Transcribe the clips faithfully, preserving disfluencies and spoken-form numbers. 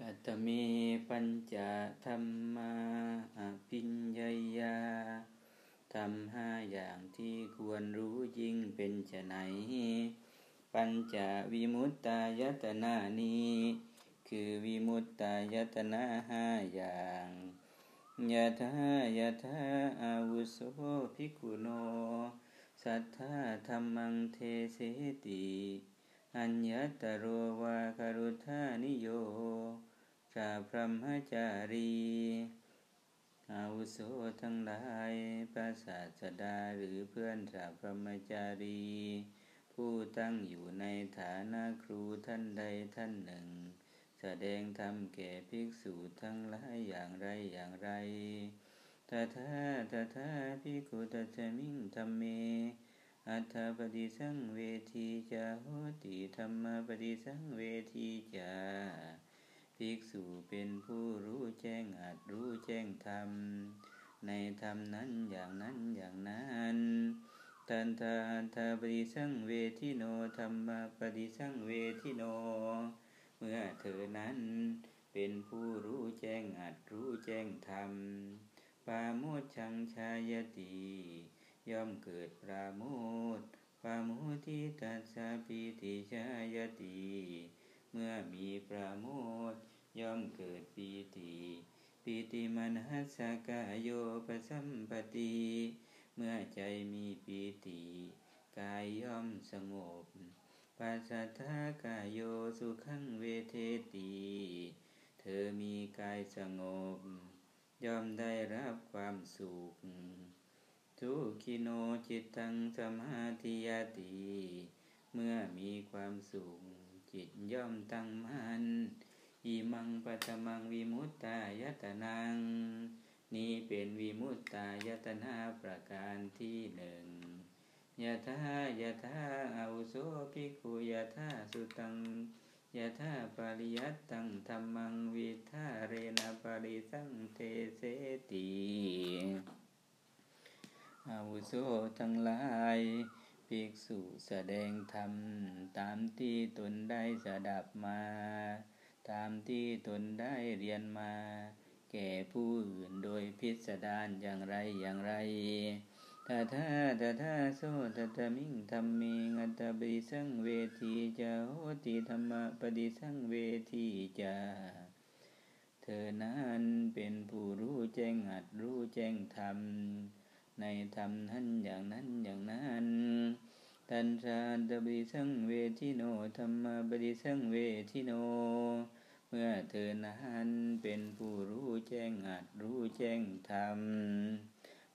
กัตเมปัญจธัมมาอภิญญายาธรรมห้าอย่างที่ควรรู้ยิ่งเป็นไฉนปัญจวิมุตตายตนะนี้คือวิมุตตายตนะห้าอย่างยะถายะถาอาวุโสภิกขุโนสัทธาธัมมังเทเสติอัญญตโรวาคารุธานิโยชาพรหมจารีอาวุโสทั้งหลายพระศาสดาหรือเพื่อนชาพรหมจารีผู้ตั้งอยู่ในฐานะครูท่านใดท่านหนึ่งแสดงธรรมแก่ภิกษุทั้งหลายอย่างไรอย่างไรตถาตถาภิกขุตัสมิงธัมเมอัฏฐปฏิสังเวทีจาโหติธัมมปฏิสังเวทีจาภิกษุเป็นผู้รู้แจ้งอัตรู้แจ้งธรรมในธรรมนั้นอย่างนั้นอย่างนั้นตันทาอัฏฐปฏิสังเวทิโนธัมมปฏิสังเวทิโนเมื่อเธอนั้นเป็นผู้รู้แจ้งอัตรู้แจ้งธรรมปาโมชฌังชายติย่อมเกิดปราโมทย์ปาโมทิตัสสะปิติชายติเมื่อมีปราโมทย์ย่อมเกิดปีติปีติมนัสสกโยปสัมปติเมื่อใจมีปีติกายย่อมสงบปัสสัทธากายโยสุขังเวเทติเธอมีกายสงบย่อมได้รับความสุขทุกิโนจิตตังสมาธิยติเมื่อมีความสุขจิตย่อมตั้งมั่นอิมังปัตมังวิมุตตายตนะนี้เป็นวิมุตตายตนะประการที่หนึ่งยะถายะถาอาวุโสภิกขุยะถาสุตังยะถาปาริยัตตังธัมมังวิทาเรนะปาริสังเทเสติอาวุโสทั้งหลายภิกษุแสดงธรรมตามที่ตนได้สดับมาตามที่ตนได้เรียนมาแก่ผู้อื่นโดยพิสดารอย่างไรอย่างไรตถาตถาโสตตมิงธัมเมอัฏฐปฏิสังเวทีจาโหติธัมมปฏิสังเวทีจาเธอนั้นเป็นผู้รู้แจ้งอัตรู้แจ้งธรรมในธรรมนั้นอย่างนั้นอย่างนั้นตันทาอัฏฐปฏิสังเวทิโนธัมมปฏิสังเวทิโนเมื่อเธอนั้นเป็นผู้รู้แจ้งอัตรู้แจ้งธรรม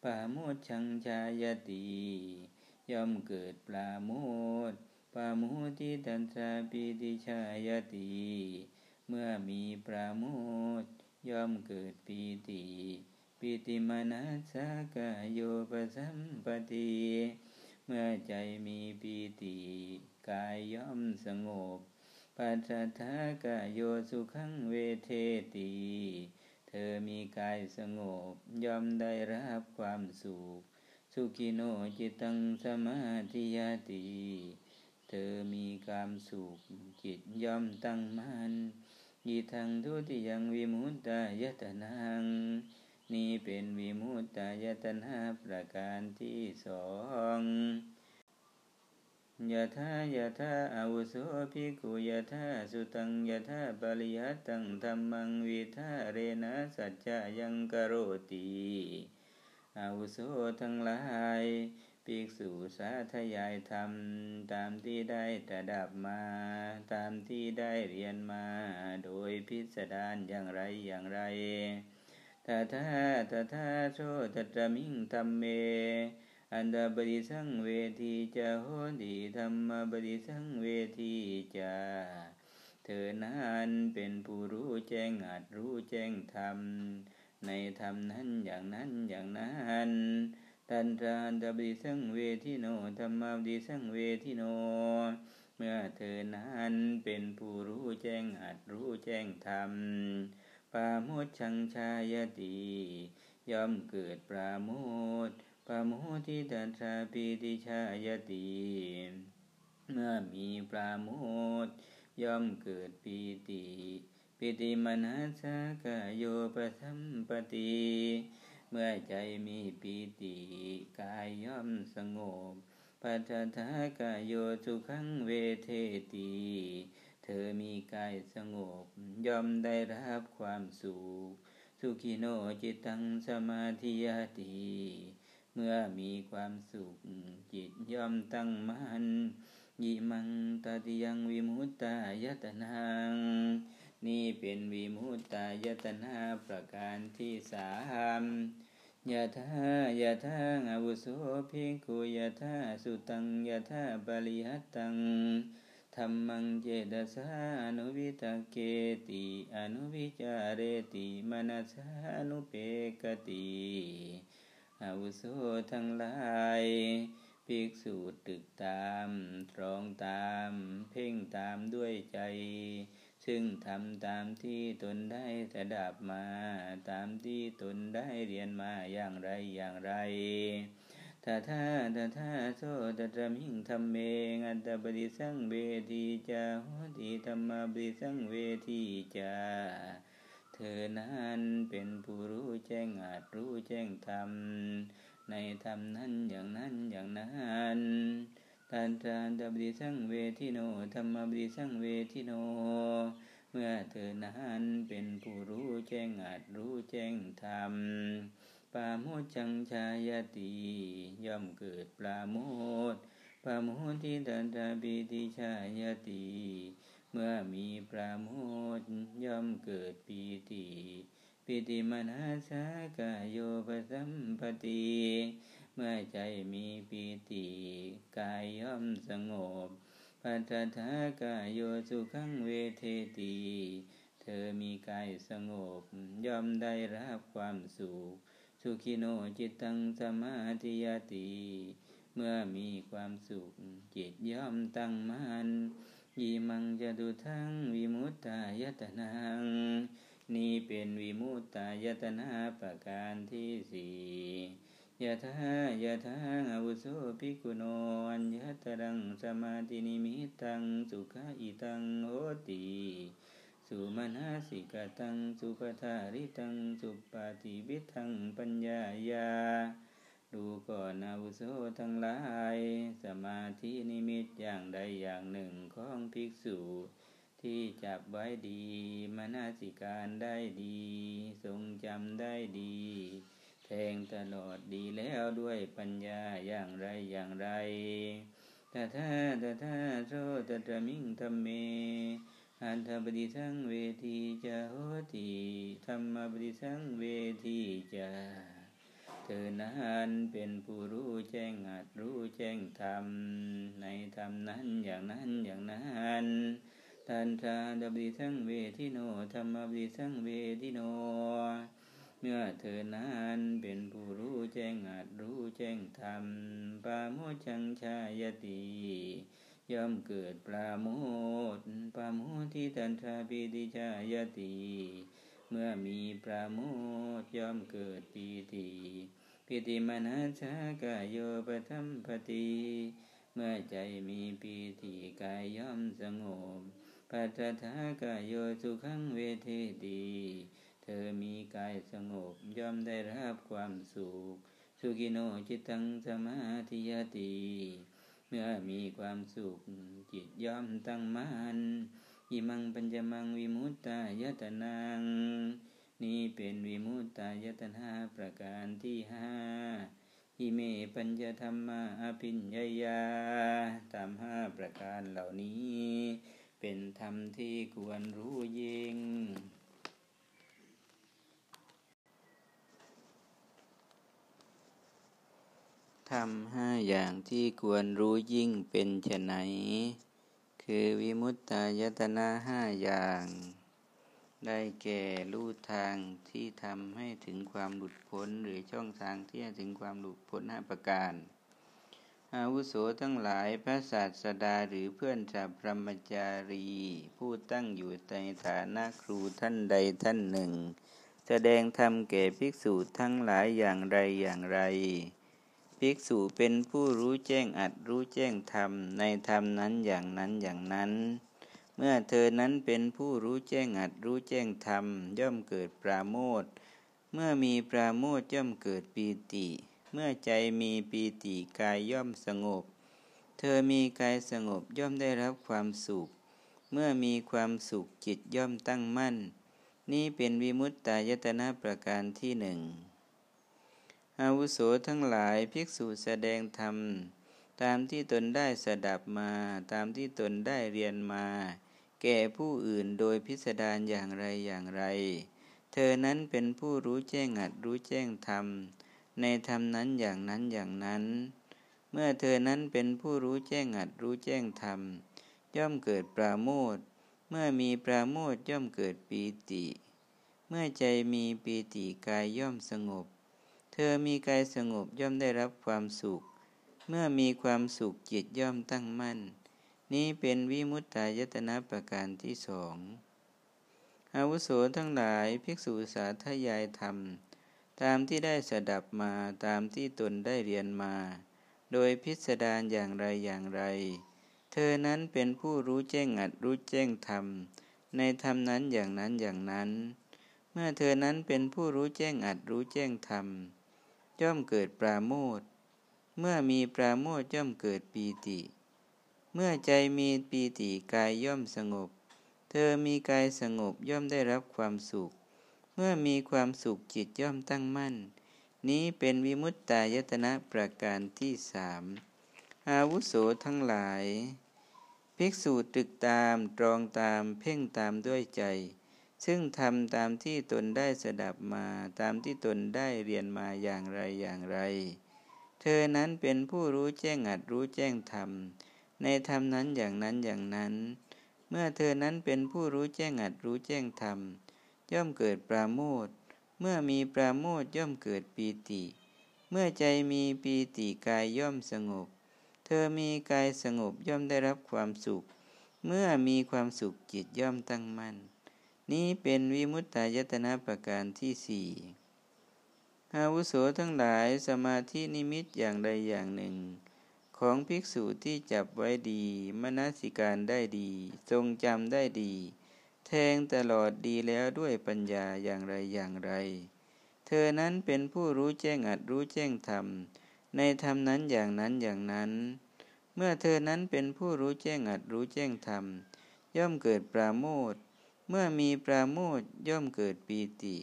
ปาโมชฌังชายติย่อมเกิดปราโมทย์ปาโมทิตัสสะปิติชายติเมื่อมีปราโมทย์ย่อมเกิดปีติปิติมนัสสกโยปสัมปติเมื่อใจมีปีติกายย่อมสงบปัสสัทธากโยสุขังเวเทติเธอมีกายสงบย่อมได้รับความสุขสุขิโนจิตตังสมาธิยติเธอมีความสุขจิตย่อมตั้งมั่นยิทังทุติยังวิมุตตายตนะนี้เป็นวิมุตตายตนะประการที่สองยะถายะถาอาวุโสภิกขุยะถาสุตังยะถาปาริยัตตังธัมมังวิทาเรนะสัจจายังกโรติอาวุโสทั้งหลายภิกษุสาธยายธรรมตามที่ได้ตดับมาตามที่ได้เรียนมาโดยพิสดารอย่างไรอย่างไรตถาตถาโสตตมิงธัมเมอัฏฐปฏิสังเวทีจาโหติธัมมปฏิสังเวทีจาเธอนั้นเป็นผู้รู้แจ้งอัตรู้แจ้งธรรมในธรรมนั้นอย่างนั้นอย่างนั้นตันทาอัฏฐปฏิสังเวทิโนธัมมปฏิสังเวทิโนเมื่อเธอนั้นเป็นผู้รู้แจ้งอัตรู้แจ้งธรรมปาโมชฌังชายติย่อมเกิดปราโมทย์ปาโมทิตัสสะปิติชายติเมื่อมีปราโมทย์ย่อมเกิดปีติ ปิติมนัสสกโยปสัมปติเมื่อใจมีปิติกายย่อมสงบปัจจทากโยสุขังเวเทติเธอมีกายสงบย่อมได้รับความสุขสุขิโนจิตตังสมาธิยติเมื่อมีความสุขจิตย่อมตั้งมั่นยิมังตติยังวิมุตตายตนะนี่เป็นวิมุตตายตนะประการที่สามยะทายะทาอาวุโสภิกขุยะทาสุตังยะทาปริยัตตังธัมมังเจตสานุวิตเกติอนุวิจาเรติมนัสสานุเปกติอาวุโสทั้งหลายภิกษุตึกตามตรองตามเพ่งตามด้วยใจซึ่งทำตามที่ตนได้สดับมาตามที่ตนได้เรียนมาอย่างไรอย่างไรตถาตถาโสตตมิงธัมเมงัตตปฏิสังเวทีจาโหติธัมมปฏิสังเวทีจาเธอนั้นเป็นผู้รู้แจ้งอาจรู้แจ้งธรรมในธรรมนั้นอย่างนั้นอย่างนั้นตันตาตปฏิสังเวทิโนธัมมปฏิสังเวทิโนเมื่อเธอนั้นเป็นผู้รู้แจ้งอาจรู้แจ้งธรรมปาโมทจังชายติย่อมเกิดปาโมทย์ปาโมทย์ที่ตันตาปิติชายติเมื่อมีปาโมทย์ย่อมเกิดปีติปิติมนัสสกโยปสัมปติเมื่อใจมีปิติกายย่อมสงบปัจจทากโยสุขังเวเทติเธอมีกายสงบย่อมได้รับความสุขสุขิโนจิตตังสมาธิยติเมื่อมีความสุขจิตย่อมตั้งมั่นยิมังจตุทังวิมุตตายตนะนี่เป็นวิมุตตายตนะประการที่สี่ยะทายะทาอาวุโสภิกขุโนอัญญตรังสมาธินิมิตังสุขะอิตังโหติสุมนาสิกตังสุปทาริตังสุปาติวิทังปัญญายาดูก่อนอาวุโสทั้งหลายสมาธินิมิตอย่างใดอย่างหนึ่งของภิกษุที่จับไว้ดีมนาสิการได้ดีทรงจำได้ดีแทงตลอดดีแล้วด้วยปัญญาอย่างไรอย่างไรตถาตถาโสตตมิงธัมเมอันธปฏิสังเวทีจาโหติธัมมปฏิสังเวทีจาเธอนั้นเป็นผู้รู้แจ้งอาจรู้แจ้งธรรมในธรรมนั้นอย่างนั้นอย่างนั้นตันตาตปฏิสังเวทิโนธัมมปฏิสังเวทิโนเมื่อเธอนั้นเป็นผู้รู้แจ้งอาจรู้แจ้งธรรมปาโมทย์จังชายติย่อมเกิดปาโมทย์ปาโมทย์ที่ตันตาปิติชายติเมื่อมีปาโมทย์ย่อมเกิดปีติปิติมนัสสกโยปสัมปติเมื่อใจมีปีติกายย่อมสงบปัจจทากโยสุขังเวเทติเธอมีกายสงบย่อมได้รับความสุขสุขิโนจิตตังสมาธิยติเมื่อมีความสุขจิตย่อมตั้งมั่นยิมังปัญจมังวิมุตตายตนะนี่เป็นวิมุตตายตนะประการที่ห้าอิเมปัญจธัมมาอภิญญายาตามห้าประการเหล่านี้เป็นธรรมที่ควรรู้ยิ่งธรรมห้าอย่างที่ควรรู้ยิ่งเป็นไฉนคือวิมุตตายตนะห้าอย่างได้แก่ลู่ทางที่ทำให้ถึงความหลุดพ้นหรือช่องทางที่จะถึงความหลุดพ้นห้าประการอาวุโสทั้งหลายพระศาสดาหรือเพื่อนสัพพมจารีผู้ตั้งอยู่ในฐานะครูท่านใดท่านหนึ่งแสดงธรรมแก่ภิกษุทั้งหลายอย่างไรอย่างไรภิกษุเป็นผู้รู้แจ้งอัดรู้แจ้งธรรมในธรรมนั้นอย่างนั้นอย่างนั้น เมื่อเธอนั้นเป็นผู้รู้แจ้งอัตรู้แจ้งธรรมย่อมเกิดปราโมทย์เมื่อมีปราโมทย์ย่อมเกิดปีติเมื่อใจมีปีติกายย่อมสงบเธอมีกายสงบย่อมได้รับความสุขเมื่อมีความสุขจิตย่อมตั้งมั่นนี้เป็นวิมุตตายตนะประการที่หนึ่งอาวุโสทั้งหลายภิกษุแสดงธรรมตามที่ตนได้สดับมาตามที่ตนได้เรียนมาแก่ผู้อื่นโดยพิสดารอย่างไรอย่างไรเธอนั้นเป็นผู้รู้แจ้งอัตรู้แจ้งธรรมในธรรมนั้นอย่างนั้นอย่างนั้นเมื่อเธอนั้นเป็นผู้รู้แจ้งอัตรู้แจ้งธรรมย่อมเกิดปราโมทย์เมื่อมีปราโมทย์ย่อมเกิดปีติเมื่อใจมีปีติกายย่อมสงบเธอมีกายสงบย่อมได้รับความสุขเมื่อมีความสุขจิตย่อมตั้งมั่นนี้เป็นวิมุตตายตนะประการที่สองอาวุโสทั้งหลายภิกษุสาธยายธรรมตามที่ได้สดับมาตามที่ตนได้เรียนมาโดยพิสดารอย่างไรอย่างไรเธอนั้นเป็นผู้รู้แจ้งอัตรู้แจ้งธรรมในธรรมนั้นอย่างนั้นอย่างนั้นเมื่อเธอนั้นเป็นผู้รู้แจ้งอัตรู้แจ้งธรรมย่อมเกิดปราโมทย์เมื่อมีปราโมทย์ย่อมเกิดปีติเมื่อใจมีปีติกายย่อมสงบเธอมีกายสงบย่อมได้รับความสุขเมื่อมีความสุขจิตย่อมตั้งมั่นนี้เป็นวิมุตตายตนะประการที่สามอาวุโสทั้งหลายภิกษุตรึกตามตรองตามเพ่งตามด้วยใจซึ่งทำตามที่ตนได้สดับมาตามที่ตนได้เรียนมาอย่างไรอย่างไรเธอนั้นเป็นผู้รู้แจ้งอัตรู้แจ้งธรรมในธรรมนั้นอย่างนั้นอย่างนั้นเมื่อเธอนั้นเป็นผู้รู้แจ้งอัตรู้แจ้งธรรมย่อมเกิดปราโมทย์เมื่อมีปราโมทย์ย่อมเกิดปีติเมื่อใจมีปีติกายย่อมสงบเธอมีกายสงบย่อมได้รับความสุขเมื่อมีความสุขจิตย่อมตั้งมั่นนี้เป็นวิมุตตายตนะประการที่สี่อาวุโสทั้งหลายสมาธินิมิตอย่างใดอย่างหนึ่งของภิกษุที่จับไว้ดีมนสิการได้ดีทรงจำได้ดีแทงตลอดดีแล้วด้วยปัญญาอย่างไรอย่างไรเธอนั้นเป็นผู้รู้แจ้งอัตรู้แจ้งธรรมในธรรมนั้นอย่างนั้นอย่างนั้นเมื่อเธอนั้นเป็นผู้รู้แจ้งอัตรู้แจ้งธรรมย่อมเกิดปราโมทย์เมื่อมีปราโมทย์ย่อมเกิดปีติ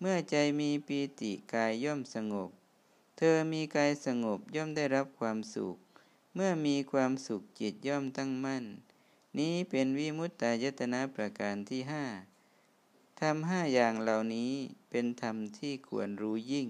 เมื่อใจมีปีติกายย่อมสงบเธอมีกายสงบย่อมได้รับความสุขเมื่อมีความสุขจิตย่อมตั้งมั่นนี้เป็นวิมุตตายตนะประการที่ห้าธรรมห้าอย่างเหล่านี้เป็นธรรมที่ควรรู้ยิ่ง